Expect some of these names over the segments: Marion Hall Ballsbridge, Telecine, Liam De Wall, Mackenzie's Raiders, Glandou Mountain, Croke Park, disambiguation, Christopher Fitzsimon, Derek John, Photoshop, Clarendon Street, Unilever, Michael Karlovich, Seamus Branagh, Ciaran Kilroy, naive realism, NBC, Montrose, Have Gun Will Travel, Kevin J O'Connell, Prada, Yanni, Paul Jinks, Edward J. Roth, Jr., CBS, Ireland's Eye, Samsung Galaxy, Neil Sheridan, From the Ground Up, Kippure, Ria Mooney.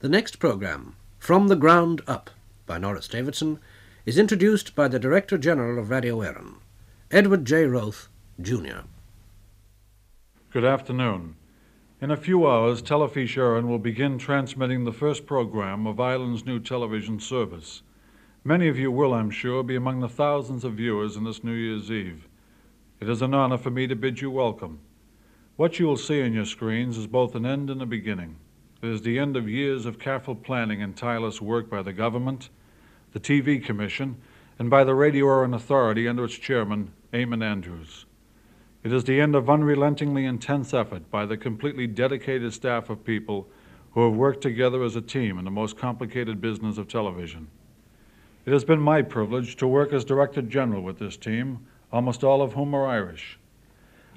The next programme, From the Ground Up, by Norris Davidson, is introduced by the Director-General of Radio Éireann, Edward J. Roth, Jr. Good afternoon. In a few hours, Telefís Éireann will begin transmitting the first programme of Ireland's new television service. Many of you will, I'm sure, be among the thousands of viewers in this New Year's Eve. It is an honor for me to bid you welcome. What you will see on your screens is both an end and a beginning. It is the end of years of careful planning and tireless work by the government, the TV Commission, and by the Radio Éireann Authority under its chairman, Eamon Andrews. It is the end of unrelentingly intense effort by the completely dedicated staff of people who have worked together as a team in the most complicated business of television. It has been my privilege to work as Director General with this team, almost all of whom are Irish.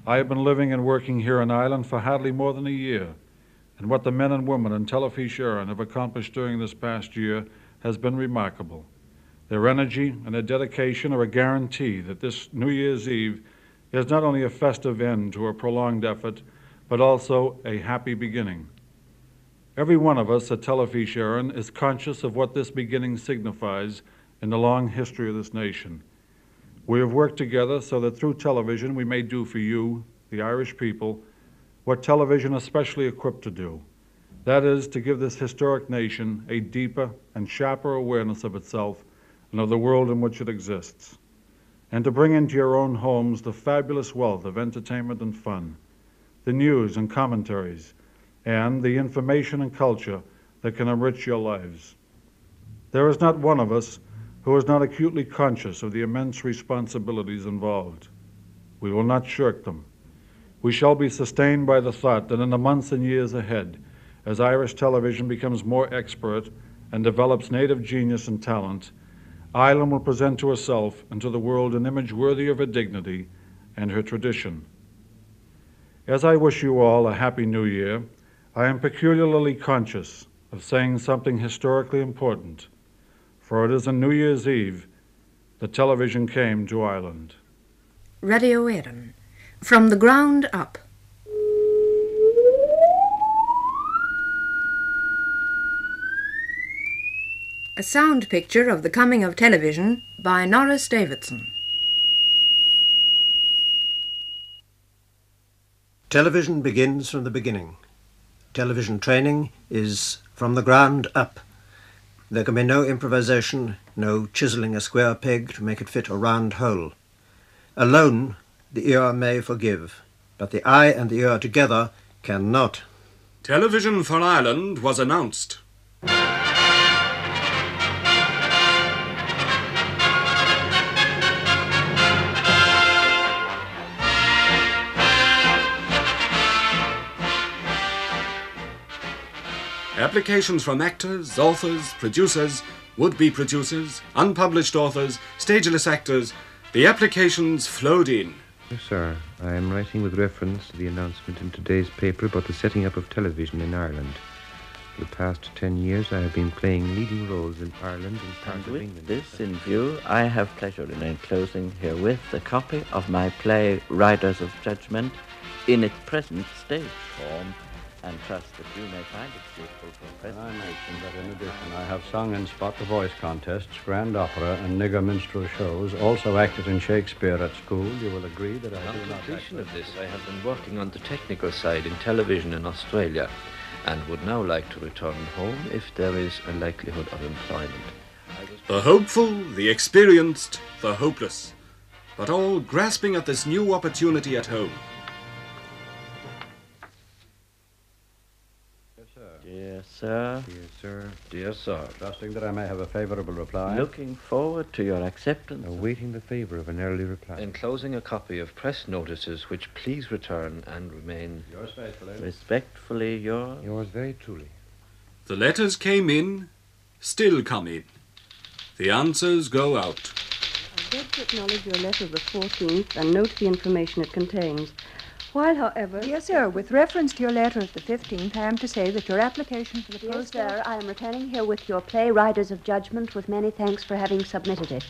I have been living and working here in Ireland for hardly more than a year, and what the men and women in Telefís Éireann have accomplished during this past year has been remarkable. Their energy and their dedication are a guarantee that this New Year's Eve is not only a festive end to a prolonged effort, but also a happy beginning. Every one of us at Telefís Éireann is conscious of what this beginning signifies in the long history of this nation. We have worked together so that through television we may do for you, the Irish people, what television is specially equipped to do. That is, to give this historic nation a deeper and sharper awareness of itself and of the world in which it exists, and to bring into your own homes the fabulous wealth of entertainment and fun, the news and commentaries, and the information and culture that can enrich your lives. There is not one of us who is not acutely conscious of the immense responsibilities involved. We will not shirk them. We shall be sustained by the thought that in the months and years ahead, as Irish television becomes more expert and develops native genius and talent, Ireland will present to herself and to the world an image worthy of her dignity and her tradition. As I wish you all a happy new year, I am peculiarly conscious of saying something historically important, for it is on New Year's Eve that television came to Ireland. Radio Éireann. From the ground up. A sound picture of the coming of television by Norris Davidson. Television begins from the beginning. Television training is from the ground up. There can be no improvisation, no chiseling a square peg to make it fit a round hole. Alone, the ear may forgive, but the eye and the ear together cannot. Television for Ireland was announced. Applications from actors, authors, producers, would-be producers, unpublished authors, stageless actors, the applications flowed in. Yes, sir. I am writing with reference to the announcement in today's paper about the setting up of television in Ireland. For the past 10 years, I have been playing leading roles in Ireland and parts of England. With this in view, I have pleasure in enclosing herewith a copy of my play Riders of Judgment in its present stage form, and trust that you may find it suitable for present. I mentioned that in addition, I have sung in Spot the Voice contests, grand opera, and nigger minstrel shows, also acted in Shakespeare at school. You will agree that I do not... On completion of this, I have been working on the technical side in television in Australia, and would now like to return home if there is a likelihood of employment. The hopeful, the experienced, the hopeless, but all grasping at this new opportunity at home. Dear sir. Dear sir. Dear sir. Trusting that I may have a favourable reply. Looking forward to your acceptance. Awaiting the favour of an early reply. Enclosing a copy of press notices which please return and remain. Yours faithfully. Respectfully yours. Yours very truly. The letters came in, still come in. The answers go out. I beg to acknowledge your letter of the 14th and note the information it contains. While, however... Dear sir, with reference to your letter of the 15th, I am to say that your application for the post... Dear sir, I am returning here with your play, Riders of Judgment, with many thanks for having submitted it.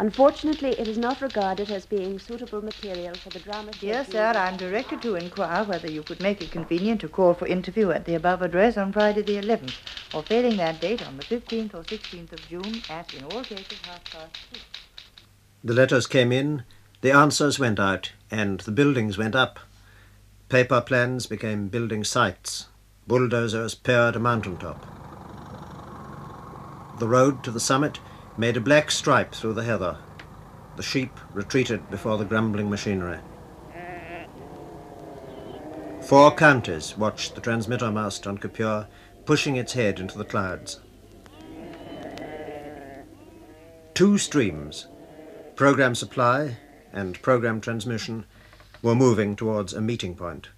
Unfortunately, it is not regarded as being suitable material for the drama. Dear sir, I am directed to inquire whether you could make it convenient to call for interview at the above address on Friday the 11th, or failing that date on the 15th or 16th of June at, in all cases, 2:30. The letters came in, the answers went out, and the buildings went up. Paper plans became building sites. Bulldozers paired a mountaintop. The road to the summit made a black stripe through the heather. The sheep retreated before the grumbling machinery. 4 counties watched the transmitter mast on Kippure pushing its head into the clouds. 2 streams, program supply and program transmission, were moving towards a meeting point.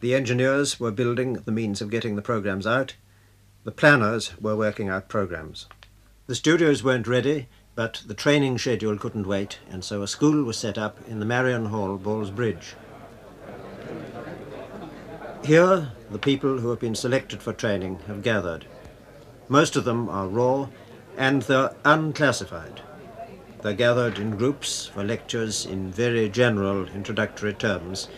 The engineers were building the means of getting the programs out. The planners were working out programs. The studios weren't ready, but the training schedule couldn't wait, and so a school was set up in the Marion Hall Ballsbridge. Here, the people who have been selected for training have gathered. Most of them are raw, and they're unclassified. They're gathered in groups for lectures in very general introductory terms.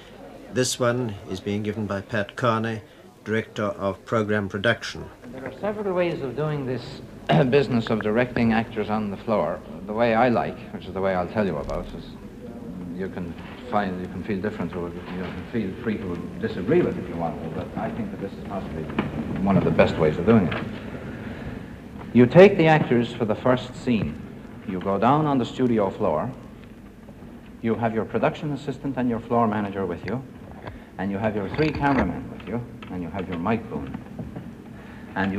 This one is being given by Pat Carney, Director of Program Production. There are several ways of doing this business of directing actors on the floor. The way I like, which is the way I'll tell you about, is you can feel different, or you can feel free to disagree with it if you want to, but I think that this is possibly one of the best ways of doing it. You take the actors for the first scene. You go down on the studio floor. You have your production assistant and your floor manager with you, and you have your 3 cameramen with you, and you have your mic boom. And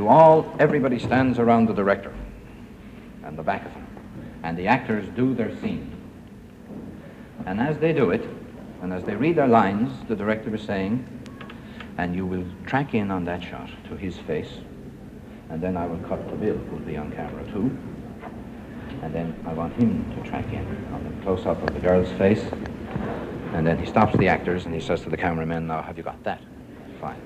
everybody stands around the director and the back of him, and the actors do their scene. And as they do it, and as they read their lines, the director is saying, and you will track in on that shot to his face, and then I will cut to Bill, who'll be on camera too, and then I want him to track in on the close-up of the girl's face, and then he stops the actors and he says to the cameraman, now have you got that? Fine.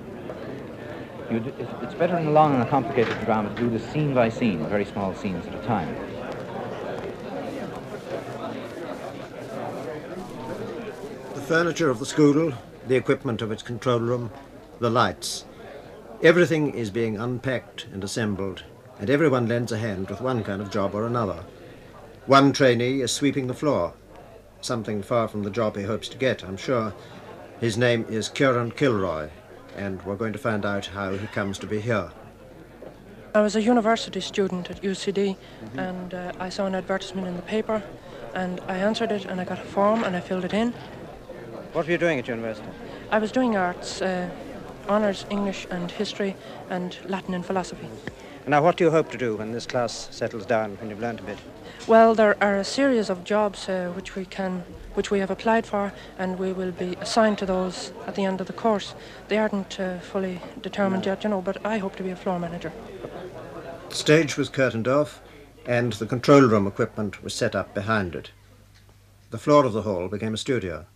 It's better in a long and a complicated drama to do this scene by scene, very small scenes at a time. The furniture of the school, the equipment of its control room, the lights. Everything is being unpacked and assembled, and everyone lends a hand with one kind of job or another. One trainee is sweeping the floor, something far from the job he hopes to get, I'm sure. His name is Ciaran Kilroy, and we're going to find out how he comes to be here. I was a university student at UCD, and I saw an advertisement in the paper, and I answered it, and I got a form, and I filled it in. What were you doing at university? I was doing arts, honours, English and history, and Latin and philosophy. Now, what do you hope to do when this class settles down, when you've learned a bit? Well, there are a series of jobs which we have applied for, and we will be assigned to those at the end of the course. They aren't fully determined yet, but I hope to be a floor manager. The stage was curtained off, and the control room equipment was set up behind it. The floor of the hall became a studio.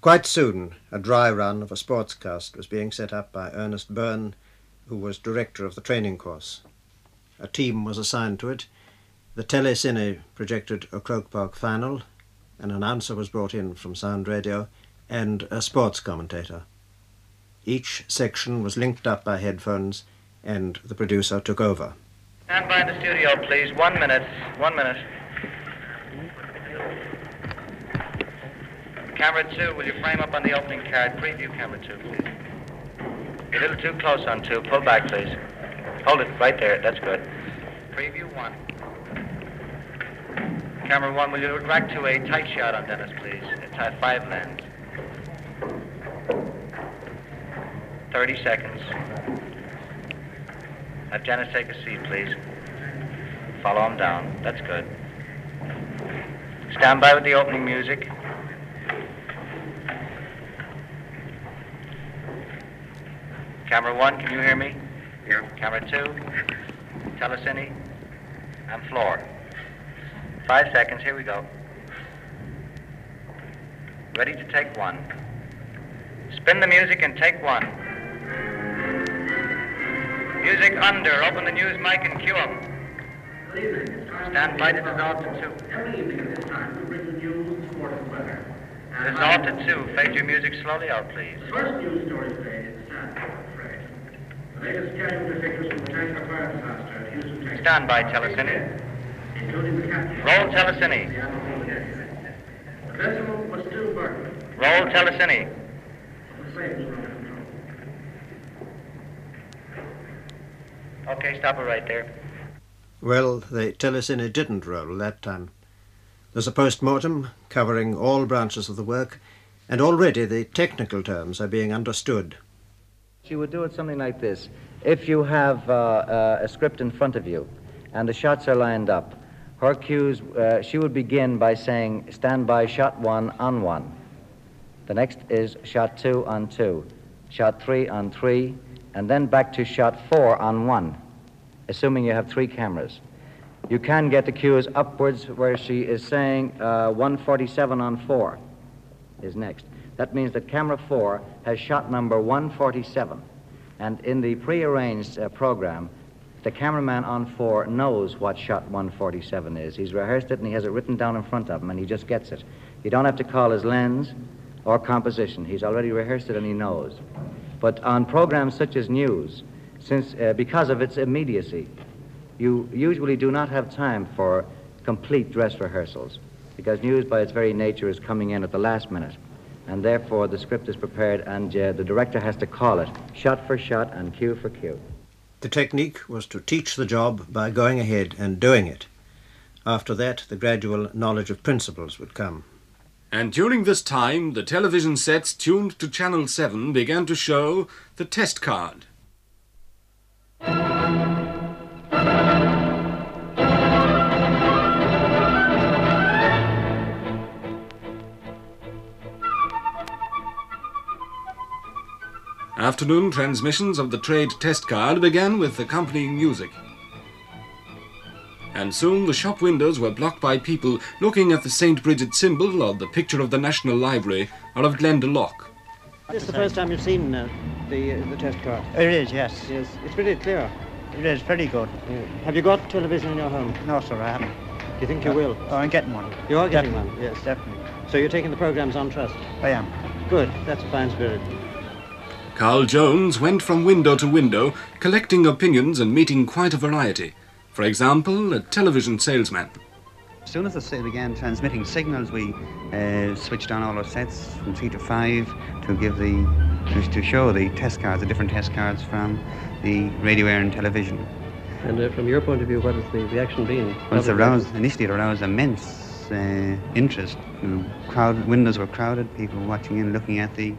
Quite soon, a dry run of a sportscast was being set up by Ernest Byrne, who was director of the training course. A team was assigned to it. The telecine projected a Croke Park final. An announcer was brought in from sound radio, and a sports commentator. Each section was linked up by headphones, and the producer took over. Stand by the studio, please. 1 minute. 1 minute. Camera 2, will you frame up on the opening card? Preview camera 2, please. A little too close on 2. Pull back, please. Hold it right there. That's good. Preview 1. Camera 1, will you rack to a tight shot on Dennis, please? It's at 5 lens. 30 seconds. Have Dennis take a seat, please. Follow him down. That's good. Stand by with the opening music. Camera 1, can you hear me? Yeah. Camera 2, telecine, and floor. 5 seconds, here we go. Ready to take 1. Spin the music and take 1. Music under, open the news mic and cue 'em. Stand by to dissolve to 2. Every evening at this time, we bring news, sport, and weather. Dissolve to 2. Fade your music slowly out, please. The first news story today is stand by, Fred. The latest casualty figures from the Tanker fire disaster at Houston, Texas. Stand by, Telecine. Including the captain. Roll, Telecine. The vessel was still burning. Roll, Telecine. The flames were under control. Okay, stop it right there. Well, the Telecine didn't roll that time. There's a post-mortem covering all branches of the work, and already the technical terms are being understood. She would do it something like this. If you have a script in front of you and the shots are lined up, her cues, she would begin by saying, stand by shot 1 on 1. The next is shot 2 on 2, shot 3 on 3, and then back to shot 4 on 1. Assuming you have 3 cameras. You can get the cues upwards where she is saying 147 on 4 is next. That means that camera 4 has shot number 147. And in the prearranged program, the cameraman on 4 knows what shot 147 is. He's rehearsed it and he has it written down in front of him and he just gets it. You don't have to call his lens or composition. He's already rehearsed it and he knows. But on programs such as news, since because of its immediacy, you usually do not have time for complete dress rehearsals because news by its very nature is coming in at the last minute, and therefore the script is prepared and the director has to call it shot for shot and cue for cue. The technique was to teach the job by going ahead and doing it. After that, the gradual knowledge of principles would come. And during this time, the television sets tuned to Channel 7 began to show the test card. Afternoon transmissions of the trade test card began with accompanying music. And soon the shop windows were blocked by people looking at the St. Bridget symbol or the picture of the National Library or of Glenda Lock. This is the first time you've seen the test card? It is, yes. Yes. It's pretty clear. It is very good. Yeah. Have you got television in your home? No, sir, I haven't. Do you think you will? Oh, I'm getting one. You are getting one? Yes. Definitely. So you're taking the programs on trust? I am. Good. That's a fine spirit. Carl Jones went from window to window, collecting opinions and meeting quite a variety. For example, a television salesman. As soon as the set began transmitting signals, we switched on all our sets from 3 to 5 to give to show the test cards, the different test cards from the Radio Éireann television. And from your point of view, what has the reaction been? Well, initially it aroused immense interest. You know, windows were crowded, people watching in, looking at the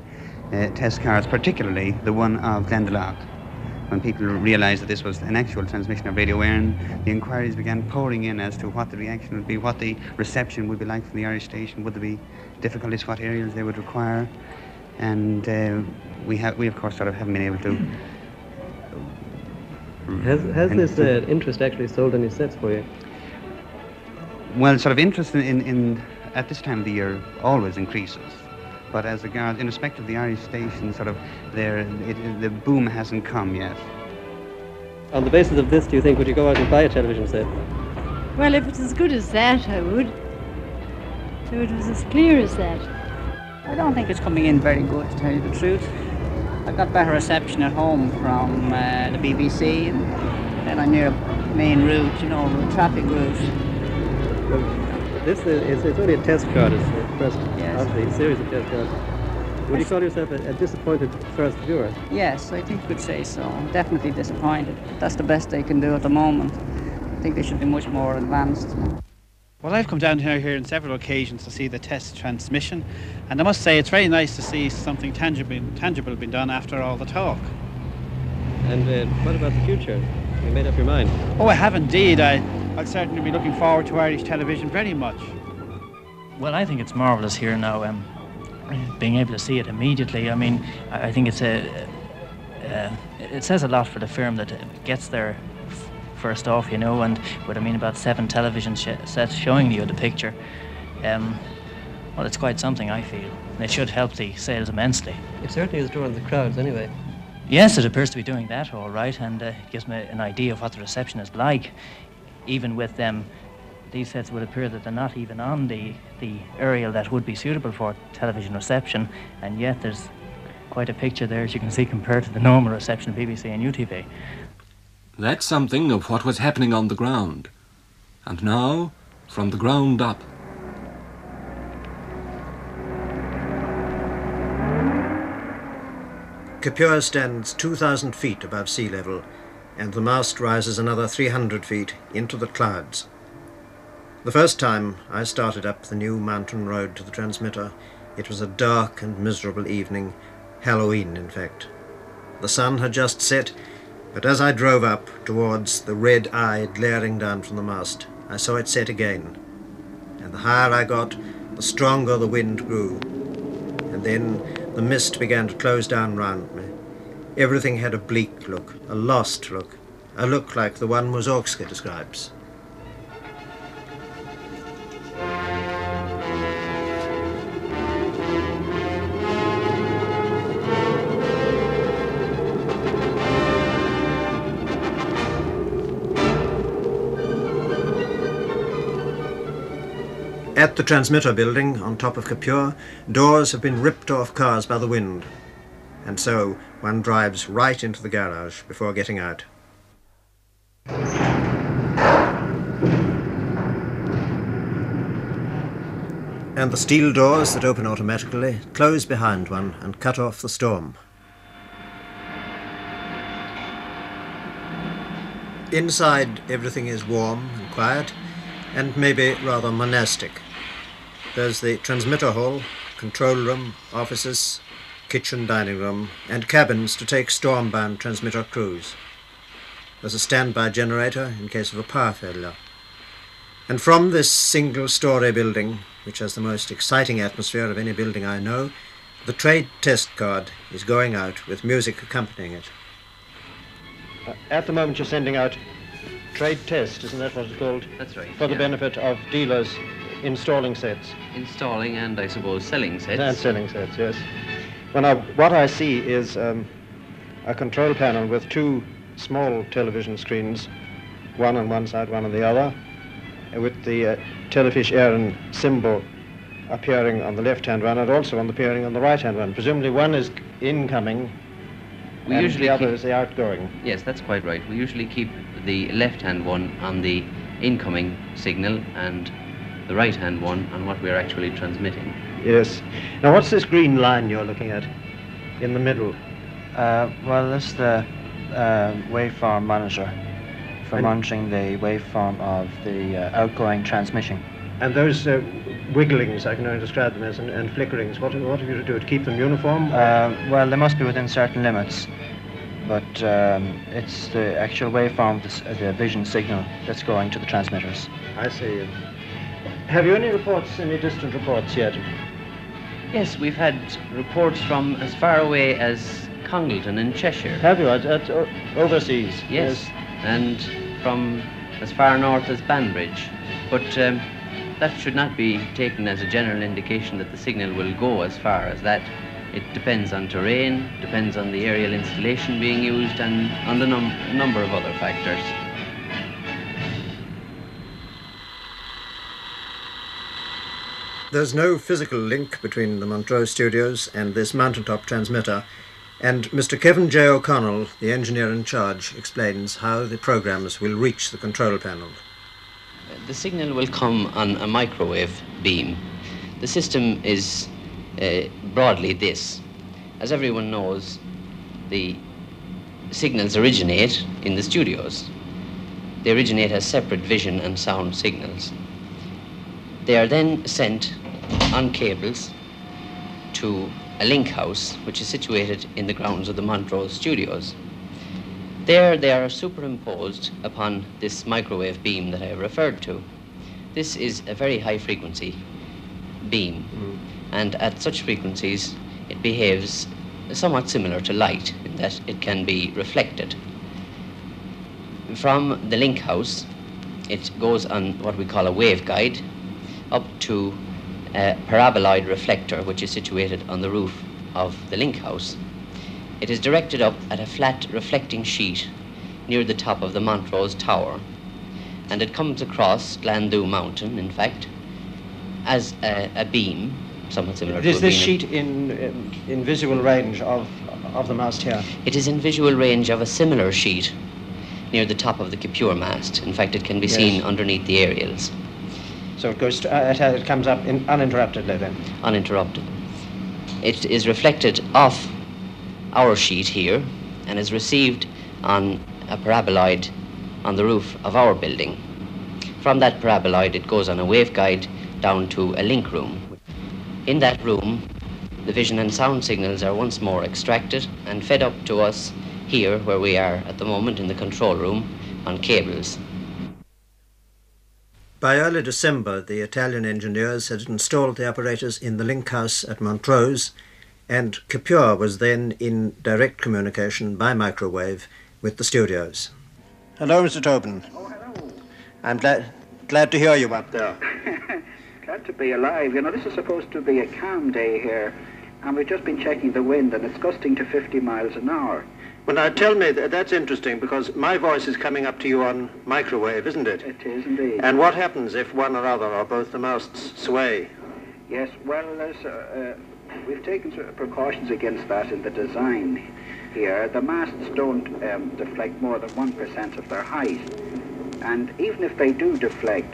test cards, particularly the one of Glenda Lock. When people realised that this was an actual transmission of Radio Éireann, the inquiries began pouring in as to what the reaction would be, what the reception would be like from the Irish station, would there be difficulties, what areas they would require. And we of course, sort of haven't been able to... Has this interest actually sold any sets for you? Well, sort of interest in at this time of the year always increases. But as regards, in respect of the Irish station, sort of, the boom hasn't come yet. On the basis of this, do you think, would you go out and buy a television set? Well, if it's as good as that, I would. If it was as clear as that. I don't think it's coming in very good, to tell you the truth. I got better reception at home from the BBC, and then I'm near main route, you know, the traffic route. This it's only a test card, it's the first, obviously, a series of test cards. Would you call yourself a disappointed first viewer? Yes, I think you could say so. I'm definitely disappointed. That's the best they can do at the moment. I think they should be much more advanced. Well, I've come down here on several occasions to see the test transmission, and I must say it's very nice to see something tangible being done after all the talk. And what about the future? Have you made up your mind? Oh, I have indeed. I'll certainly be looking forward to Irish television very much. Well, I think it's marvellous here now, being able to see it immediately. I mean, I think it's it says a lot for the firm that gets there first off, you know, and what I mean about 7 television sets showing you the picture. Well, it's quite something, I feel, and it should help the sales immensely. It certainly is drawing the crowds anyway. Yes, it appears to be doing that all right, and it gives me an idea of what the reception is like. even with them, these sets would appear that they're not even on the aerial that would be suitable for television reception, and yet there's quite a picture there, as you can see, compared to the normal reception of BBC and UTV. That's something of what was happening on the ground. And now, from the ground up. Kippure stands 2,000 feet above sea level, and the mast rises another 300 feet into the clouds. The first time I started up the new mountain road to the transmitter, it was a dark and miserable evening, Halloween in fact. The sun had just set, but as I drove up towards the red eye glaring down from the mast, I saw it set again. And the higher I got, the stronger the wind grew. And then the mist began to close down round me. Everything had a bleak look, a lost look, a look like the one Mussorgsky describes. At the transmitter building, on top of Kippure, doors have been ripped off cars by the wind. And so, one drives right into the garage before getting out. And the steel doors that open automatically close behind one and cut off the storm. Inside, everything is warm and quiet, and maybe rather monastic. There's the transmitter hall, control room, offices, kitchen, dining room, and cabins to take storm-bound transmitter crews. There's a standby generator in case of a power failure. And from this single-storey building, which has the most exciting atmosphere of any building I know, the trade test card is going out with music accompanying it. At the moment you're sending out trade test, isn't that what it's called? That's right. For the benefit of dealers installing sets. Installing and, I suppose, selling sets. And selling sets, yes. Well, now, what I see is a control panel with two small television screens, one on one side, one on the other, with the Telefís Éireann symbol appearing on the left-hand one and also appearing on the right-hand one. Presumably one is incoming. We and usually the other is the outgoing. Yes, that's quite right. We usually keep the left-hand one on the incoming signal and the right-hand one on what we're actually transmitting. Yes. Now, what's this green line you're looking at in the middle? Well, that's the waveform monitor for monitoring the waveform of the outgoing transmission. And those wigglings, I can only describe them as, and flickerings, what have you to do to keep them uniform? Well, they must be within certain limits, but it's the actual waveform, the vision signal that's going to the transmitters. I see. Have you any reports, any distant reports yet? Yes, we've had reports from as far away as Congleton in Cheshire. Have you? Overseas? Yes, and from as far north as Banbridge. But that should not be taken as a general indication that the signal will go as far as that. It depends on terrain, depends on the aerial installation being used, and on the number of other factors. There's no physical link between the Montrose studios and this mountaintop transmitter, and Mr. Kevin J. O'Connell, the engineer in charge, explains how the programs will reach the control panel. The signal will come on a microwave beam. The system is broadly this. As everyone knows, the signals originate in the studios. They originate as separate vision and sound signals. They are then sent on cables to a link house, which is situated in the grounds of the Montrose studios. There they are superimposed upon this microwave beam that I have referred to. This is a very high frequency beam, and at such frequencies it behaves somewhat similar to light in that it can be reflected. From the link house it goes on what we call a waveguide up to a paraboloid reflector which is situated on the roof of the link house. It is directed up at a flat reflecting sheet near the top of the Montrose Tower. and it comes across Glandou Mountain, in fact, as a beam, somewhat similar to a beam. Is this sheet in visual range of the mast here? It is in visual range of a similar sheet near the top of the Kippure mast. In fact, it can be seen underneath the aerials. So it goes. It comes up uninterruptedly then? Uninterrupted. It is reflected off our sheet here and is received on a paraboloid on the roof of our building. From that paraboloid, it goes on a waveguide down to a link room. In that room, the vision and sound signals are once more extracted and fed up to us here, where we are at the moment in the control room, on cables. By early December, the Italian engineers had installed the apparatus in the link house at Montrose, and Kippure was then in direct communication by microwave with the studios. Hello, Mr. Tobin. Oh, hello. I'm glad to hear you up there. Glad to be alive. You know, this is supposed to be a calm day here, and we've just been checking the wind, and it's gusting to 50 miles an hour. Well, now, tell me, that's interesting, because my voice is coming up to you on microwave, isn't it? It is, indeed. And what happens if one or other or both the masts sway? Yes, well, we've taken precautions against that in the design here. The masts don't deflect more than 1% of their height. And even if they do deflect,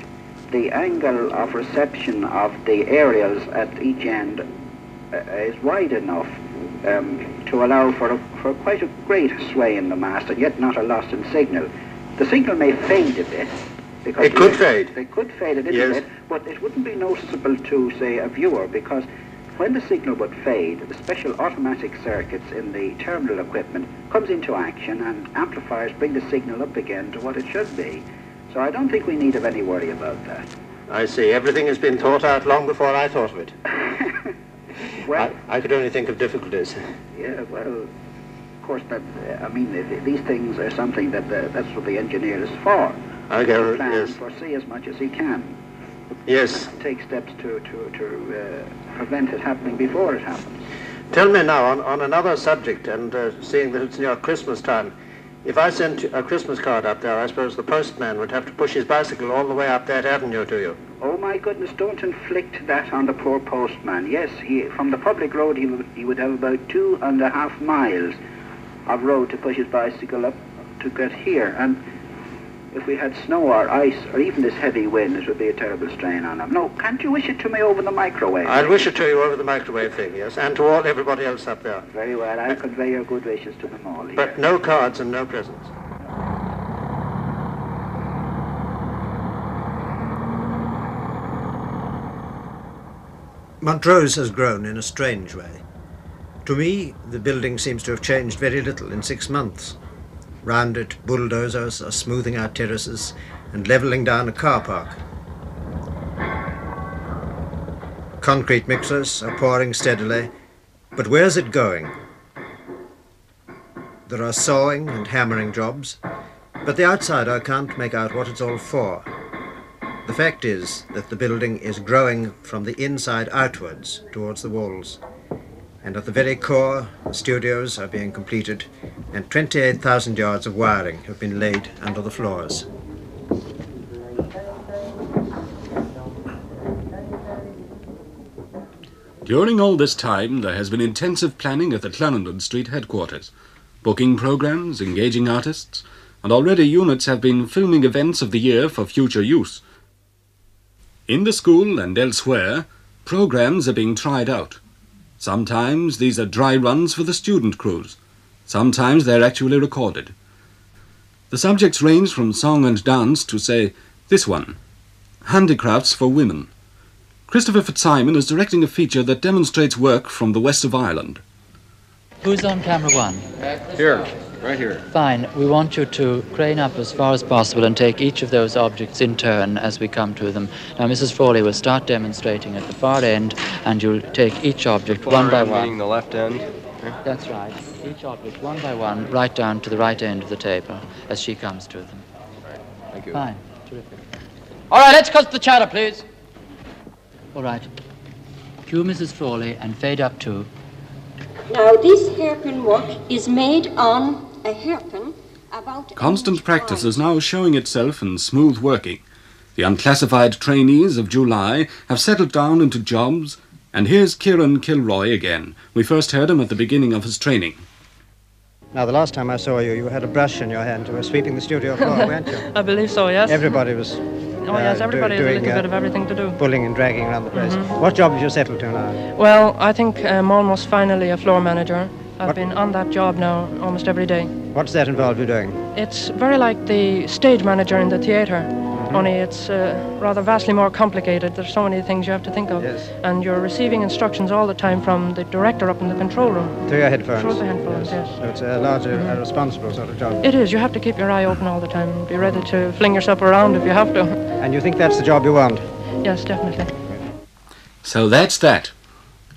the angle of reception of the aerials at each end is wide enough to allow for quite a great sway in the mast, and yet not a loss in signal. The signal may fade a bit. Because it could fade. It could fade a little bit, but it wouldn't be noticeable to, say, a viewer, because when the signal would fade, the special automatic circuits in the terminal equipment comes into action, and amplifiers bring the signal up again to what it should be. So I don't think we need have any worry about that. I see. Everything has been thought out long before I thought of it. Well, I could only think of difficulties. Yeah, well, of course, that, I mean, these things are something that that's what the engineer is for. I go, yes. Foresee as much as he can. Yes. Take steps to prevent it happening before it happens. Tell me now, on another subject, and seeing that it's near Christmas time, if I sent a Christmas card up there, I suppose the postman would have to push his bicycle all the way up that avenue to you. Oh, my goodness, don't inflict that on the poor postman. Yes, from the public road, he would have about 2.5 miles of road to push his bicycle up to get here. And if we had snow or ice or even this heavy wind, it would be a terrible strain on him. No, can't you wish it to me over the microwave? I'll wish it to you over the microwave thing, yes, and to all everybody else up there. Very well, I'll convey your good wishes to them all here. But no cards and no presents. Montrose has grown in a strange way. To me, the building seems to have changed very little in 6 months. Round it, bulldozers are smoothing out terraces and levelling down a car park. Concrete mixers are pouring steadily, but where's it going? There are sawing and hammering jobs, but the outsider can't make out what it's all for. The fact is that the building is growing from the inside outwards towards the walls. And at the very core, the studios are being completed and 28,000 yards of wiring have been laid under the floors. During all this time, there has been intensive planning at the Clarendon Street headquarters, booking programs, engaging artists, and already units have been filming events of the year for future use. In the school and elsewhere, programmes are being tried out. Sometimes these are dry runs for the student crews. Sometimes they're actually recorded. The subjects range from song and dance to, say, this one, handicrafts for women. Christopher Fitzsimon is directing a feature that demonstrates work from the west of Ireland. Who's on camera one? Here, right here. Fine. We want you to crane up as far as possible and take each of those objects in turn as we come to them. Now, Mrs. Fawley will start demonstrating at the far end, and you'll take each object one by one. The left end. Yeah. That's right. Each object one by one, right down to the right end of the table as she comes to them. All right. Thank you. Fine. Terrific. All right, let's cut the chatter, please. All right. Cue Mrs. Fawley and fade up to. Now, this hairpin work is made on a hairpin Constant practice is now showing itself in smooth working. The unclassified trainees of July have settled down into jobs, and here's Ciaran Kilroy again. We first heard him at the beginning of his training. Now, the last time I saw you, you had a brush in your hand. You were sweeping the studio floor, weren't you? I believe so, yes. Everybody was... Oh, yes, everybody has a little bit of everything to do. Pulling and dragging around the place. Mm-hmm. What job have you settled to now? Well, I think I'm almost finally a floor manager. I've been on that job now almost every day. What's that involved you doing? It's very like the stage manager in the theatre, mm-hmm. only it's rather vastly more complicated. There's so many things you have to think of. Yes. And you're receiving instructions all the time from the director up in the control room. Through your headphones? Through the headphones, yes. So it's a larger, mm-hmm. a responsible sort of job. It is. You have to keep your eye open all the time. Be ready to fling yourself around if you have to. And you think that's the job you want? Yes, definitely. So that's that.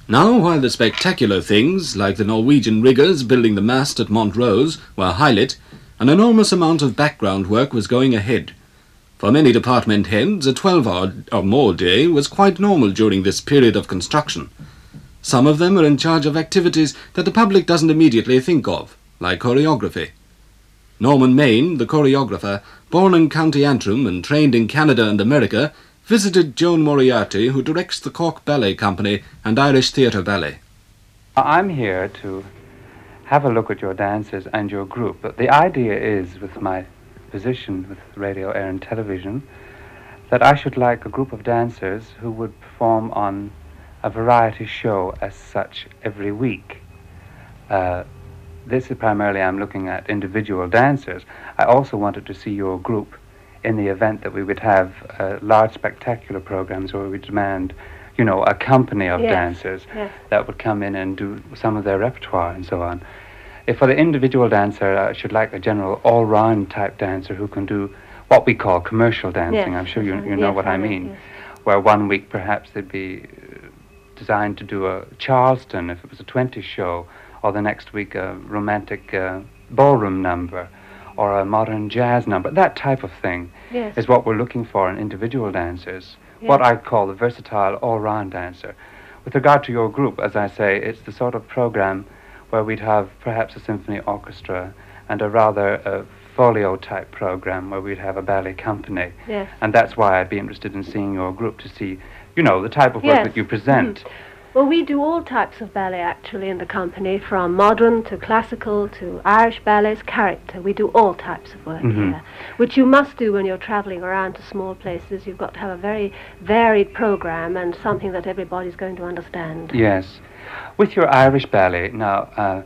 Now, while the spectacular things, like the Norwegian riggers building the mast at Montrose, were highlit, an enormous amount of background work was going ahead. For many department heads, a 12-hour or more day was quite normal during this period of construction. Some of them are in charge of activities that the public doesn't immediately think of, like choreography. Norman Main, the choreographer, born in County Antrim and trained in Canada and America, visited Joan Moriarty, who directs the Cork Ballet Company and Irish Theatre Ballet. I'm here to have a look at your dances and your group. But the idea is, with my position with Radio Éireann Television, that I should like a group of dancers who would perform on a variety show as such every week. This is primarily I'm looking at individual dancers. I also wanted to see your group in the event that we would have large spectacular programs where we demand, you know, a company of dancers that would come in and do some of their repertoire and so on. If for the individual dancer, I should like a general all-round type dancer who can do what we call commercial dancing. Yes. I'm sure you know what I mean. Yes. Where one week perhaps they'd be designed to do a Charleston, if it was a 20 show, or the next week a romantic ballroom number, or a modern jazz number. That type of thing is what we're looking for in individual dancers, what I call the versatile all-round dancer. With regard to your group, as I say, it's the sort of program where we'd have perhaps a symphony orchestra and a rather folio-type program where we'd have a ballet company. Yes. And that's why I'd be interested in seeing your group, to see, you know, the type of work that you present. Mm. Well, we do all types of ballet, actually, in the company, from modern to classical to Irish ballets, character. We do all types of work here, which you must do when you're travelling around to small places. You've got to have a very varied programme and something that everybody's going to understand. Yes. With your Irish ballet, now,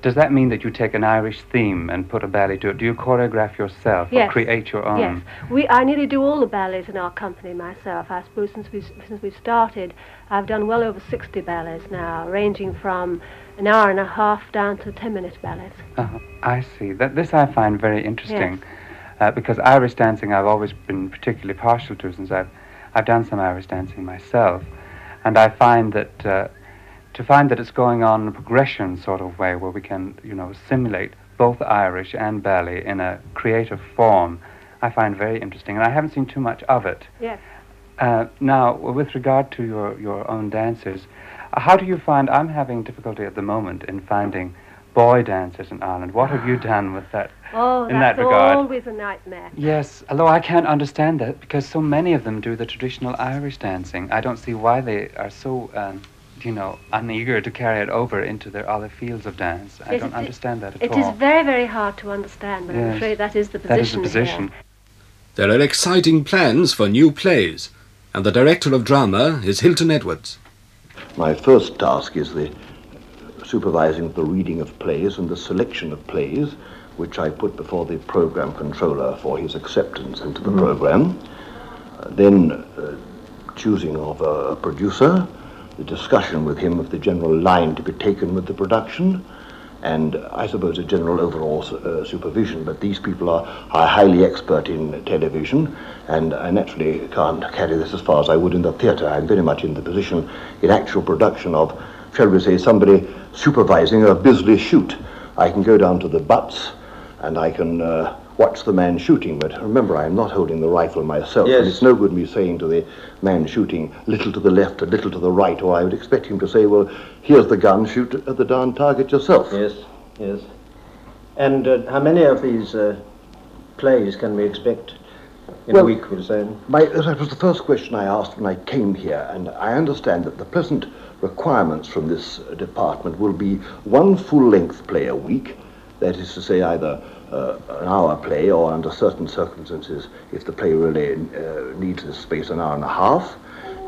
does that mean that you take an Irish theme and put a ballet to it? Do you choreograph yourself or create your own? Yes. I nearly do all the ballets in our company myself. I suppose since we started, I've done well over 60 ballets now, ranging from an hour and a half down to 10-minute ballets. Oh, I see. This I find very interesting, because Irish dancing I've always been particularly partial to, since I've done some Irish dancing myself. And I find that... to find that it's going on in a progression sort of way where we can, you know, simulate both Irish and ballet in a creative form, I find very interesting. And I haven't seen too much of it. Yes. Now, with regard to your own dancers, how do you find... I'm having difficulty at the moment in finding boy dancers in Ireland. What have you done with that in that regard? Oh, that's always a nightmare. Yes, although I can't understand that, because so many of them do the traditional Irish dancing. I don't see why they are so... you know, uneager to carry it over into their other fields of dance. I don't understand that at all. It is very, very hard to understand, but I'm afraid that is the position. That is the position. Here. There are exciting plans for new plays, and the director of drama is Hilton Edwards. My first task is the supervising the reading of plays and the selection of plays, which I put before the programme controller for his acceptance into the programme. Then choosing of a producer, the discussion with him of the general line to be taken with the production, and I suppose a general overall supervision. But these people are highly expert in television, and I naturally can't carry this as far as I would in the theatre. I'm very much in the position in actual production of, shall we say, somebody supervising a Bisley shoot. I can go down to the butts and I can watch the man shooting, but remember, I'm not holding the rifle myself. Yes. And it's no good me saying to the man shooting, little to the left, a little to the right, or I would expect him to say, well, here's the gun, shoot at the darn target yourself. Yes, yes. And how many of these plays can we expect in a week or so? That was the first question I asked when I came here, and I understand that the present requirements from this department will be one full-length play a week, that is to say either an hour play or, under certain circumstances, if the play really needs this space, an hour and a half,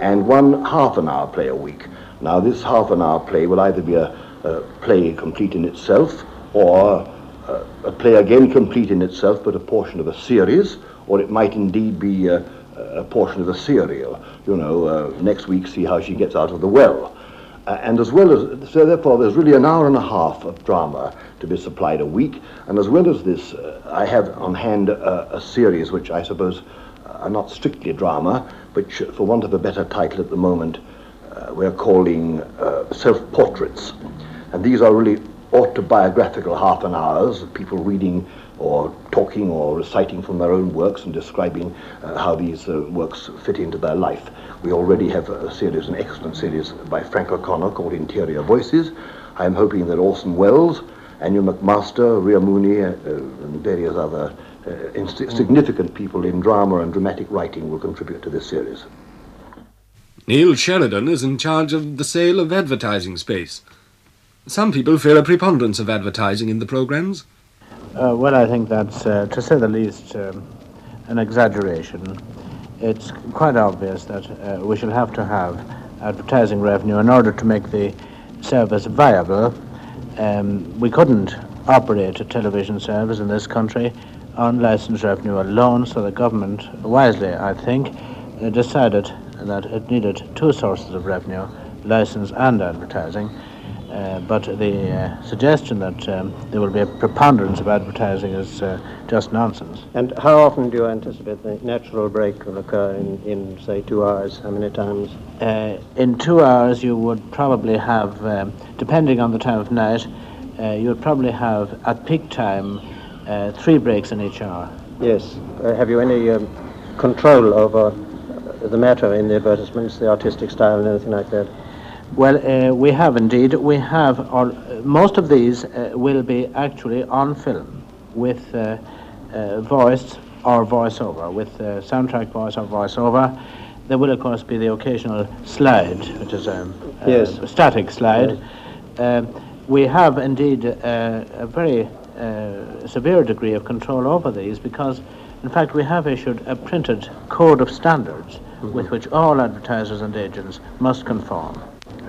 and one half-an-hour play a week. Now, this half-an-hour play will either be a play complete in itself, or a play again complete in itself, but a portion of a series, or it might indeed be a portion of a serial. You know, next week, see how she gets out of the well. And as well as, so therefore, there's really an hour and a half of drama to be supplied a week. And as well as this, I have on hand a series which I suppose are not strictly drama, which, for want of a better title at the moment, we're calling self-portraits. And these are really autobiographical half-an-hours of people reading or talking or reciting from their own works and describing how these works fit into their life. We already have a series, an excellent series by Frank O'Connor called Interior Voices. I'm hoping that Orson Welles, Anya McMaster, Ria Mooney, and various other significant people in drama and dramatic writing will contribute to this series. Neil Sheridan is in charge of the sale of advertising space. Some people fear a preponderance of advertising in the programmes. Well, I think that's, to say the least, an exaggeration. It's quite obvious that we shall have to have advertising revenue in order to make the service viable. We couldn't operate a television service in this country on licence revenue alone, so the government, wisely, I think, decided that it needed two sources of revenue, licence and advertising. But the suggestion that there will be a preponderance of advertising is just nonsense. And how often do you anticipate the natural break will occur in say, 2 hours? How many times? In 2 hours you would probably have, depending on the time of night, you would probably have, at peak time, 3 breaks in each hour. Yes. Have you any control over the matter in the advertisements, the artistic style and anything like that? Well, we have indeed. We have, most of these will be actually on film with voice or voiceover, with soundtrack voice or voiceover. There will, of course, be the occasional slide, which is a static slide. Yes. We have indeed a very severe degree of control over these because, in fact, we have issued a printed code of standards with which all advertisers and agents must conform.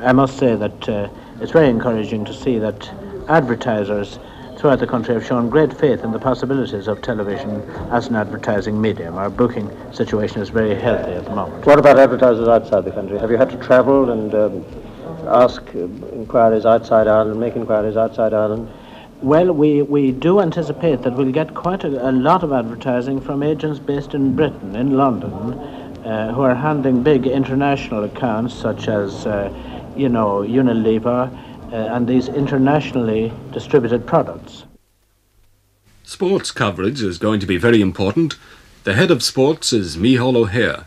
I must say that it's very encouraging to see that advertisers throughout the country have shown great faith in the possibilities of television as an advertising medium. Our booking situation is very healthy at the moment. What about advertisers outside the country? Have you had to travel and ask inquiries outside Ireland, make inquiries outside Ireland? Well, we do anticipate that we'll get quite a lot of advertising from agents based in Britain, in London, who are handling big international accounts such as you know, Unilever, and these internationally distributed products. Sports coverage is going to be very important. The head of sports is Micheál O'Hare.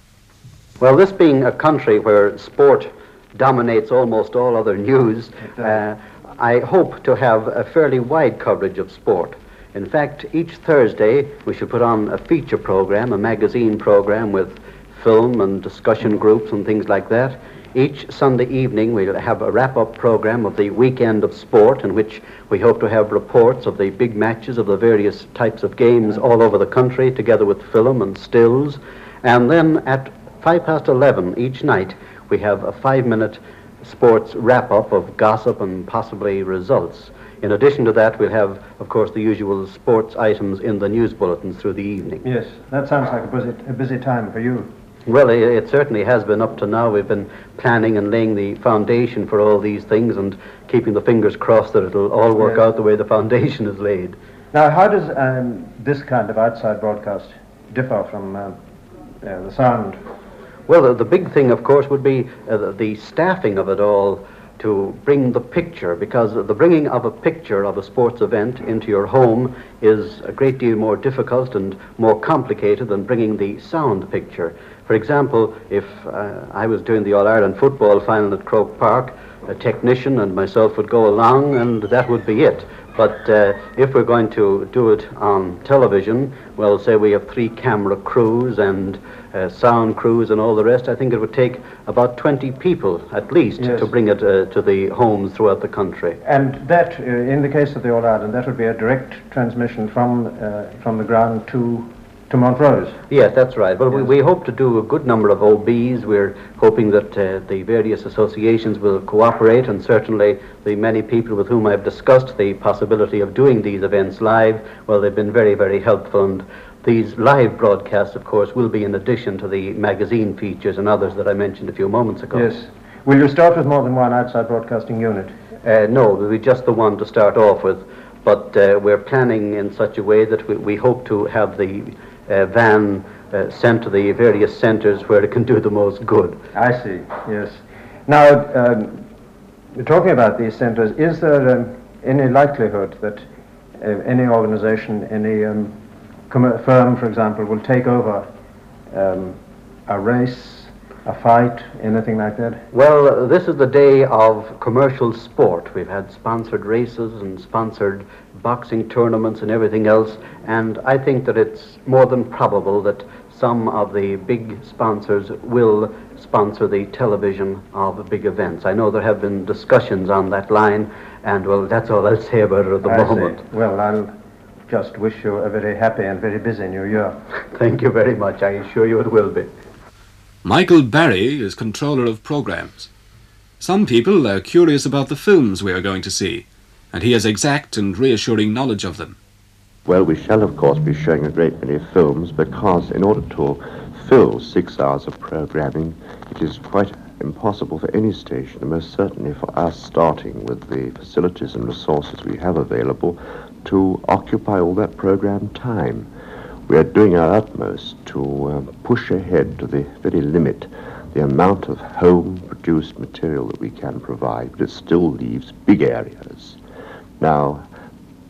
Well, this being a country where sport dominates almost all other news, I hope to have a fairly wide coverage of sport. In fact, each Thursday we should put on a feature program, a magazine program with film and discussion groups and things like that. Each Sunday evening we'll have a wrap-up program of the weekend of sport in which we hope to have reports of the big matches of the various types of games all over the country together with film and stills. And then at 11:05 each night we have a 5-minute sports wrap-up of gossip and possibly results. In addition to that, we'll have, of course, the usual sports items in the news bulletins through the evening. Yes, that sounds like a busy time for you. Well, it certainly has been up to now. We've been planning and laying the foundation for all these things and keeping the fingers crossed that it'll all work out the way the foundation is laid. Now, how does this kind of outside broadcast differ from the sound? Well, the big thing, of course, would be the staffing of it all to bring the picture, because the bringing of a picture of a sports event into your home is a great deal more difficult and more complicated than bringing the sound picture. For example, if I was doing the All-Ireland football final at Croke Park, a technician and myself would go along and that would be it. But if we're going to do it on television, well, say we have 3 camera crews and sound crews and all the rest, I think it would take about 20 people at least, yes, to bring it to the homes throughout the country. And that, in the case of the All-Ireland, that would be a direct transmission from the ground to Montrose. Yes, that's right. Well, yes, we hope to do a good number of OBs. We're hoping that the various associations will cooperate, and certainly the many people with whom I've discussed the possibility of doing these events live, well, they've been very, very helpful. And these live broadcasts, of course, will be in addition to the magazine features and others that I mentioned a few moments ago. Yes. Will you start with more than one outside broadcasting unit? No, it will be just the one to start off with. But we're planning in such a way that we hope to have the van sent to the various centres where it can do the most good. I see, yes. Now, talking about these centres, is there any likelihood that any organisation, any firm, for example, will take over a race, a fight, anything like that? Well, this is the day of commercial sport. We've had sponsored races and sponsored boxing tournaments and everything else, and I think that it's more than probable that some of the big sponsors will sponsor the television of big events. I know there have been discussions on that line, and well, that's all I'll say about it at the moment. See. Well, I'll just wish you a very happy and very busy new year. Thank you very much. I assure you it will be. Michael Barry is controller of programs. Some people are curious about the films we are going to see, and he has exact and reassuring knowledge of them. Well, we shall, of course, be showing a great many films, because in order to fill 6 hours of programming, it is quite impossible for any station, and most certainly for us, starting with the facilities and resources we have available, to occupy all that program time. We are doing our utmost to push ahead to the very limit the amount of home-produced material that we can provide, but it still leaves big areas. Now,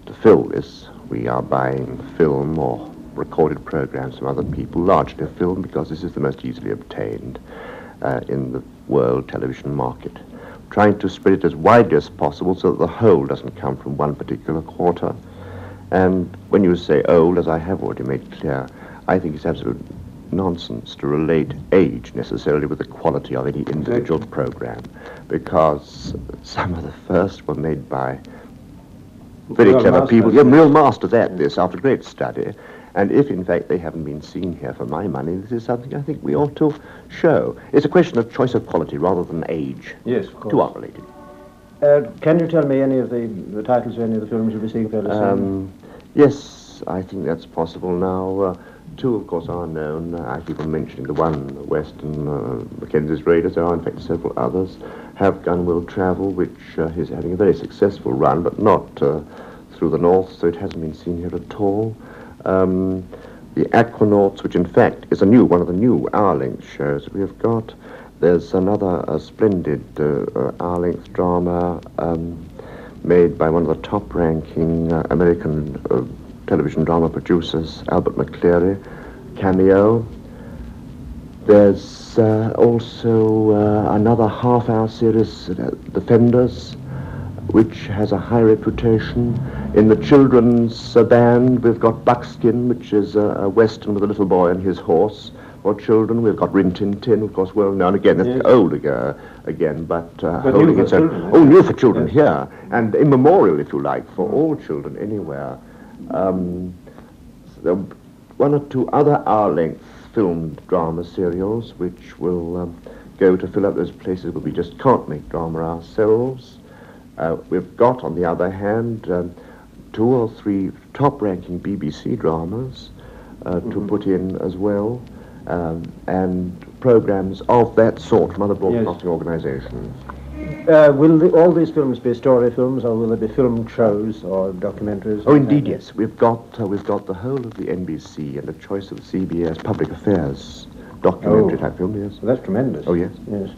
to fill this, we are buying film or recorded programs from other people, largely film, because this is the most easily obtained in the world television market. We're trying to spread it as widely as possible so that the whole doesn't come from one particular quarter. And when you say old, as I have already made clear, I think it's absolute nonsense to relate age necessarily with the quality of any individual program, because some of the first were made by very clever people, real masters at this after great study, and if in fact they haven't been seen here, for my money, this is something I think we ought to show. It's a question of choice of quality rather than age. Yes, of course. Too unrelated. Can you tell me any of the titles of any of the films you'll be seeing fairly soon? Yes, I think that's possible now. 2, of course, are known. I keep on mentioning the one, the Western Mackenzie's Raiders. There are, in fact, several others. Have Gun Will Travel, which is having a very successful run, but not through the north, so it hasn't been seen here at all. The Aquanauts, which, in fact, is a new one of the new hour-length shows that we have got. There's another splendid hour-length drama made by one of the top-ranking American television drama producers, Albert McCleary, Cameo. There's also another half-hour series, Defenders, which has a high reputation. In the children's band, we've got Buckskin, which is a western with a little boy and his horse. For children, we've got Rin Tin Tin, of course, well known again, yes, old again, but holding its own. Oh, new for children, yes, here, and immemorial, if you like, for all children anywhere. So one or 2 other hour-length filmed drama serials which will go to fill up those places where we just can't make drama ourselves. We've got, on the other hand, 2 or 3 top-ranking BBC dramas to put in as well, and programs of that sort from other broadcasting, yes, organisations. Will all these films be story films, or will they be film shows or documentaries? Oh, indeed, yes. We've got the whole of the NBC and a choice of CBS public affairs documentary type film. Yes, well, that's tremendous. Oh, yes, yes.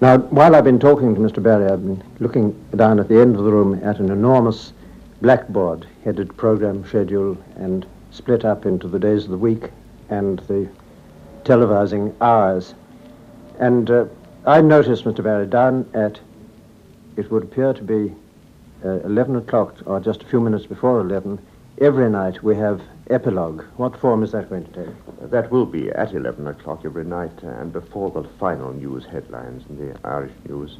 Now, while I've been talking to Mr. Barry, I've been looking down at the end of the room at an enormous blackboard headed program schedule and split up into the days of the week and the televising hours, and I noticed, Mr. Barry, down at, it would appear to be 11 o'clock, or just a few minutes before 11, every night we have epilogue. What form is that going to take? That will be at 11 o'clock every night, and before the final news headlines in the Irish News,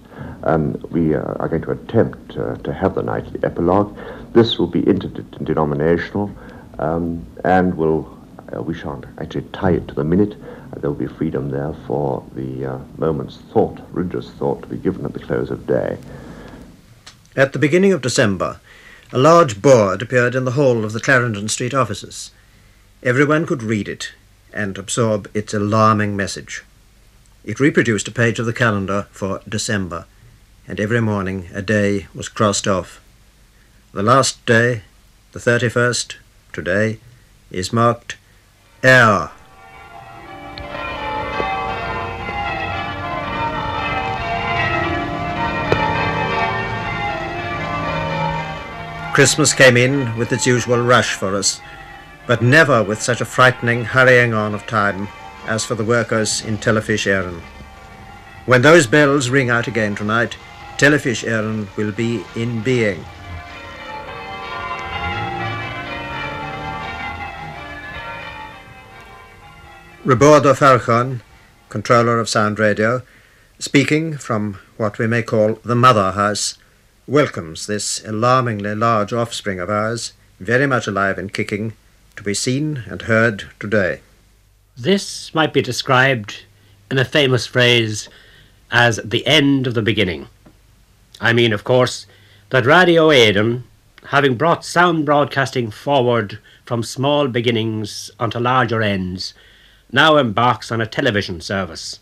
we are going to attempt to have the nightly epilogue. This will be interdenominational, and we shan't actually tie it to the minute. There will be freedom there for the moment's thought, religious thought, to be given at the close of day. At the beginning of December, a large board appeared in the hall of the Clarendon Street offices. Everyone could read it and absorb its alarming message. It reproduced a page of the calendar for December, and every morning a day was crossed off. The last day, the 31st, today, is marked Éireann. Christmas came in with its usual rush for us, but never with such a frightening hurrying on of time as for the workers in Telefís Éireann. When those bells ring out again tonight, Telefís Éireann will be in being. Roibeárd Ó Faracháin, controller of Sound Radio, speaking from what we may call the Mother House, welcomes this alarmingly large offspring of ours, very much alive and kicking, to be seen and heard today. This might be described in a famous phrase as the end of the beginning. I mean, of course, that Radio Éireann, having brought sound broadcasting forward from small beginnings onto larger ends, now embarks on a television service,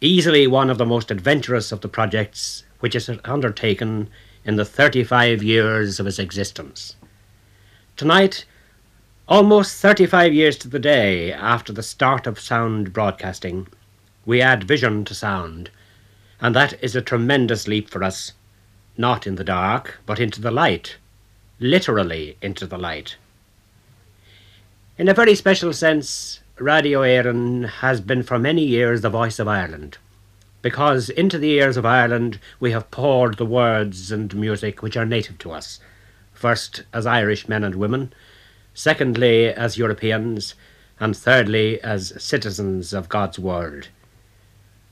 easily one of the most adventurous of the projects which is undertaken in the 35 years of its existence. Tonight, almost 35 years to the day after the start of sound broadcasting, we add vision to sound, and that is a tremendous leap for us, not in the dark, but into the light, literally into the light. In a very special sense, Radio Éireann has been for many years the voice of Ireland, because into the ears of Ireland we have poured the words and music which are native to us, first as Irish men and women, secondly as Europeans, and thirdly as citizens of God's world.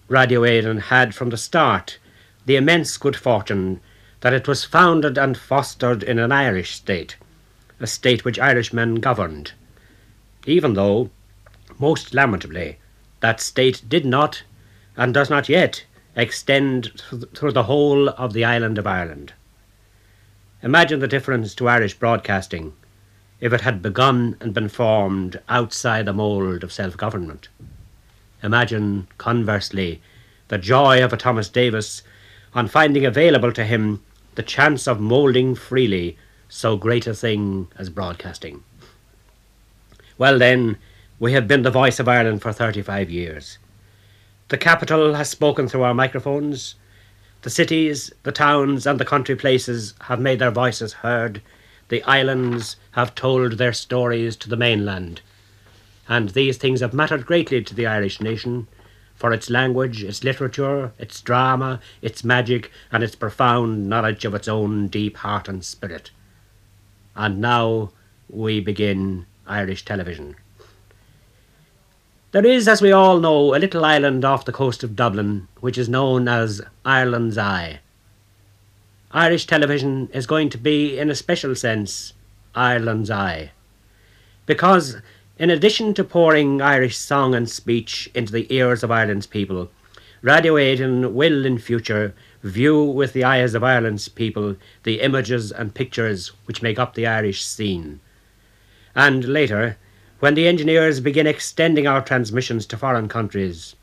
Radio Éireann had from the start the immense good fortune that it was founded and fostered in an Irish state, a state which Irishmen governed, even though, most lamentably, that state did not and does not yet extend through the whole of the island of Ireland. Imagine the difference to Irish broadcasting if it had begun and been formed outside the mould of self-government. Imagine, conversely, the joy of a Thomas Davis on finding available to him the chance of moulding freely so great a thing as broadcasting. Well then, we have been the voice of Ireland for 35 years. The capital has spoken through our microphones. The cities, the towns and the country places have made their voices heard. The islands have told their stories to the mainland. And these things have mattered greatly to the Irish nation for its language, its literature, its drama, its magic and its profound knowledge of its own deep heart and spirit. And now we begin Irish television. There is, as we all know, a little island off the coast of Dublin, which is known as Ireland's Eye. Irish television is going to be, in a special sense, Ireland's Eye, because in addition to pouring Irish song and speech into the ears of Ireland's people, Radio Éireann will in future view with the eyes of Ireland's people the images and pictures which make up the Irish scene. And later, when the engineers begin extending our transmissions to foreign countries,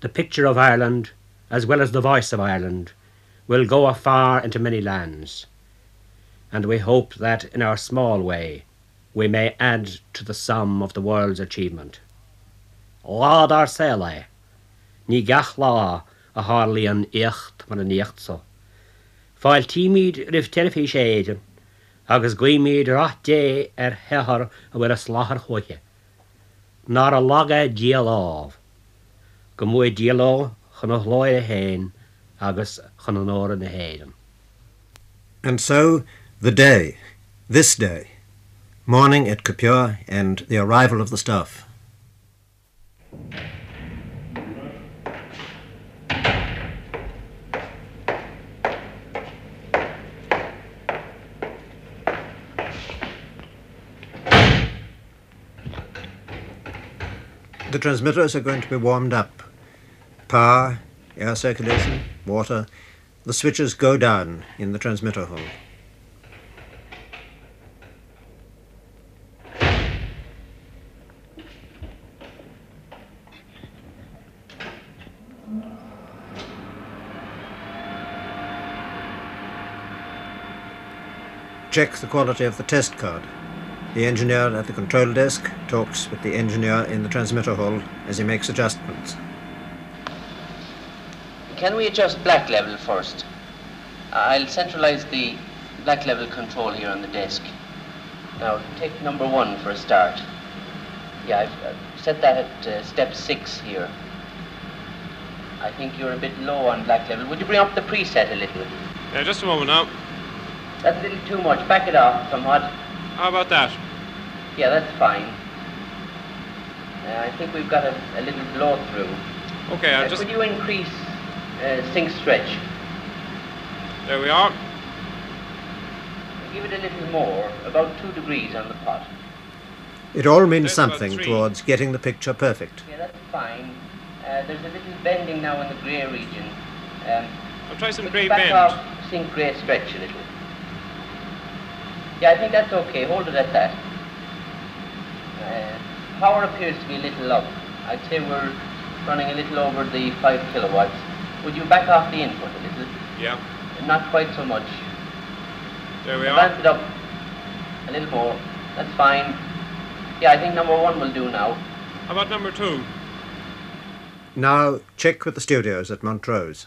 the picture of Ireland, as well as the voice of Ireland, will go afar into many lands. And we hope that, in our small way, we may add to the sum of the world's achievement. Lá dar sélai, ní gach lá a hárlíon íocht mar an íochtsa. Fáil tímid ribh Telefís Éireann, agus guimid ráte hechar a bhfuil a sláthar chuite. Ná a lága díaláh, go mu díaló chun a hláir a héin agus chun an óra na héan. And so the day, this day, morning at Kippure and the arrival of the staff. The transmitters are going to be warmed up. Power, air circulation, water. The switches go down in the transmitter hall. Check the quality of the test card. The engineer at the control desk talks with the engineer in the transmitter hall as he makes adjustments. Can we adjust black level first? I'll centralise the black level control here on the desk. Now, take number one for a start. Yeah, I've set that at step 6 here. I think you're a bit low on black level. Would you bring up the preset a little? Yeah, just a moment now. That's a little too much. Back it off somewhat. How about that? Yeah, that's fine. I think we've got a little blow through. Okay, I'll just... Could you increase sink stretch? There we are. Give it a little more, about 2 degrees on the pot. It all means something towards getting the picture perfect. Yeah, that's fine. There's a little bending now in the grey region. I'll try some grey bend. Back off, sink grey stretch a little. Yeah, I think that's okay. Hold it at that. Power appears to be a little up. I'd say we're running a little over the 5 kilowatts. Would you back off the input a little? Yeah. Not quite so much. There we are. Advance it up a little more. That's fine. Yeah, I think number one will do now. How about number two? Now, check with the studios at Montrose.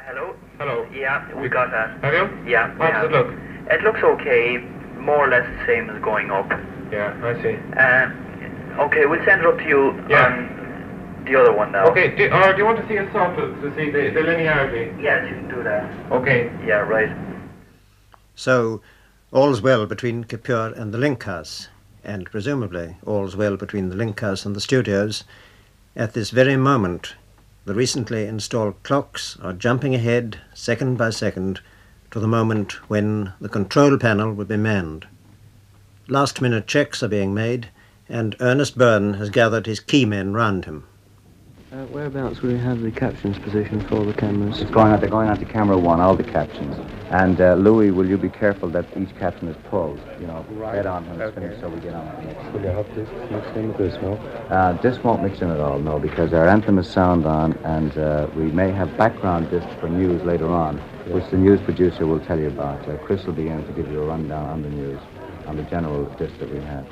Hello? Hello. Yeah, we got that. Have you? Yeah. How does it look? It looks okay, more or less the same as going up. Yeah, I see. Okay, we'll send it up to you on the other one now. Okay, do you want to see a sample to see the linearity? Yes, you can do that. Okay. Yeah, right. So, all's well between Kippure and the Link House, and presumably all's well between the Link House and the studios. At this very moment, the recently installed clocks are jumping ahead, second by second, to the moment when the control panel will be manned. Last-minute checks are being made, and Ernest Byrne has gathered his key men round him. Whereabouts will we have the captions position for the cameras? They're going out to camera one, all the captions. And Louis, will you be careful that each caption is pulled? You know, right on when it's finished, so we get on with the next. Will you have this mixed in with this, no? This won't mix in at all, no, because our anthem is sound on, and we may have background discs for news later on, which the news producer will tell you about. Chris will be in to give you a rundown on the news, on the general disc that we have.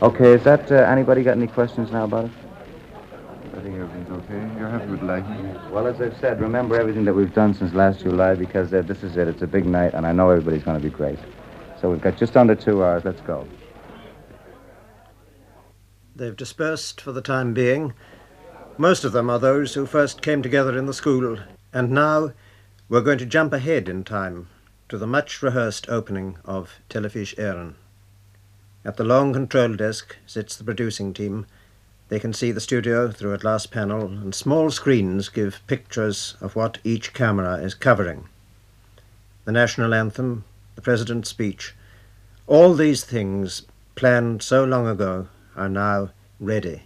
Okay, is that anybody got any questions now about it? I think everything's okay. You're happy with lighting? Well, as I've said, remember everything that we've done since last July, because this is it. It's a big night, and I know everybody's going to be great. So we've got just under 2 hours. Let's go. They've dispersed for the time being. Most of them are those who first came together in the school, and now we're going to jump ahead in time to the much-rehearsed opening of Telefís Éireann. At the long control desk sits the producing team. They can see the studio through a glass panel, and small screens give pictures of what each camera is covering. The national anthem, the president's speech, all these things planned so long ago are now ready.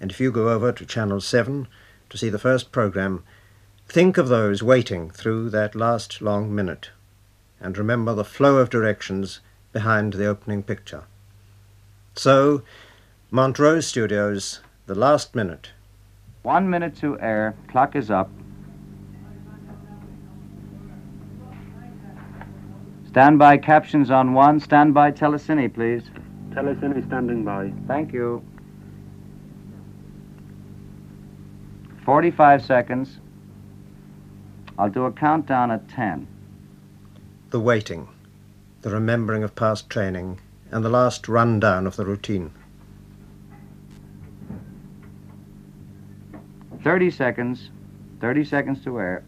And if you go over to Channel 7 to see the first programme, think of those waiting through that last long minute, and remember the flow of directions behind the opening picture. So, Montrose Studios, the last minute. 1 minute to air, clock is up. Stand by captions on one, stand by telecine, please. Telecine standing by. Thank you. 45 seconds. I'll do a countdown at 10. The waiting, the remembering of past training, and the last rundown of the routine. 30 seconds to air.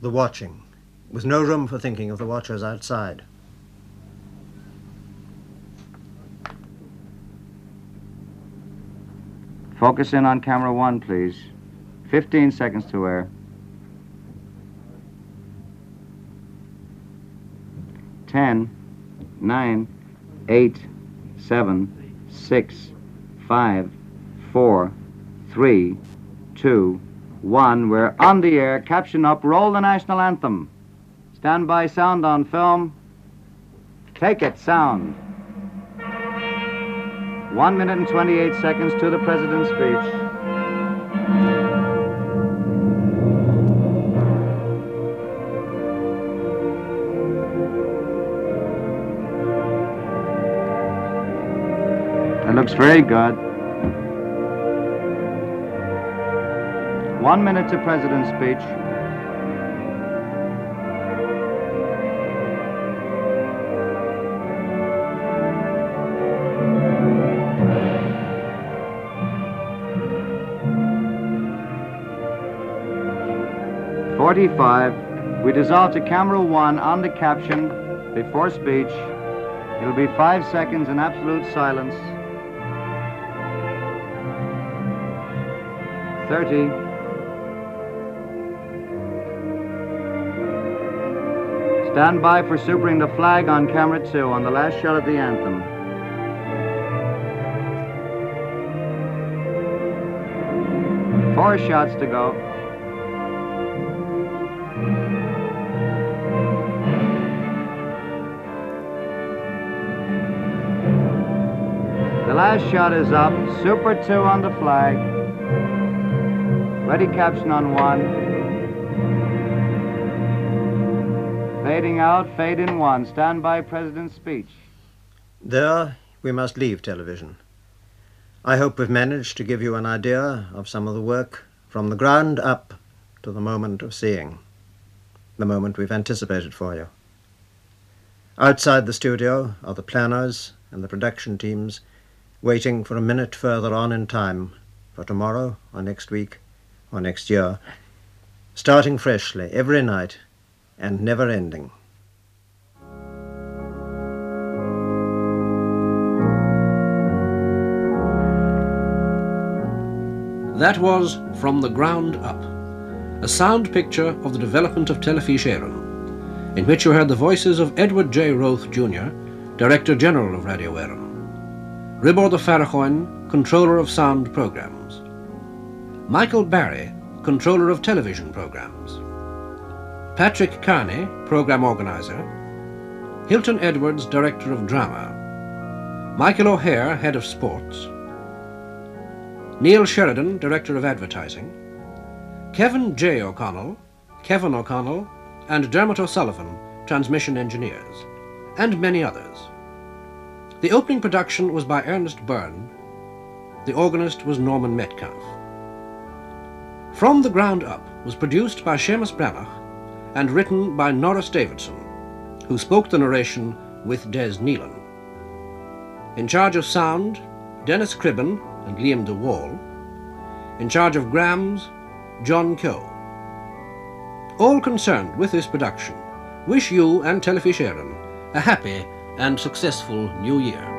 The watching, with no room for thinking of the watchers outside. Focus in on camera one, please. 15 seconds to air. 10, 9, 8, 7, 6, 5, 4, 3, 2, 1. We're on the air. Caption up. Roll the national anthem. Standby sound on film. Take it, sound. 1 minute and 28 seconds to the President's speech. That looks very good. 1 minute to President's speech. We dissolve to camera one on the caption before speech. It'll be 5 seconds in absolute silence. 30. Stand by for supering the flag on camera two on the last shot of the anthem. 4 shots to go. 1 shot is up. Super 2 on the flag. Ready caption on 1. Fading out, fade in 1. Stand by President's speech. There, we must leave television. I hope we've managed to give you an idea of some of the work from the ground up to the moment of seeing, the moment we've anticipated for you. Outside the studio are the planners and the production teams, waiting for a minute further on in time, for tomorrow, or next week, or next year, starting freshly every night and never ending. That was From the Ground Up, a sound picture of the development of Telefís Éireann, in which you heard the voices of Edward J. Roth, Jr., Director General of Radio Éireann, Roibeárd Ó Faracháin, Controller of Sound Programs, Michael Barry, Controller of Television Programs, Patrick Carney, Program Organizer, Hilton Edwards, Director of Drama, Michael O'Hare, Head of Sports, Neil Sheridan, Director of Advertising, Kevin J. O'Connell, Kevin O'Connell, and Dermot O'Sullivan, Transmission Engineers, and many others. The opening production was by Ernest Byrne. The organist was Norman Metcalfe. From the Ground Up was produced by Seamus Branagh and written by Norris Davidson, who spoke the narration with Des Neelan. In charge of sound, Dennis Cribben and Liam de Wall. In charge of grams, John Coe. All concerned with this production wish you and Telefís Éireann a happy and successful New Year.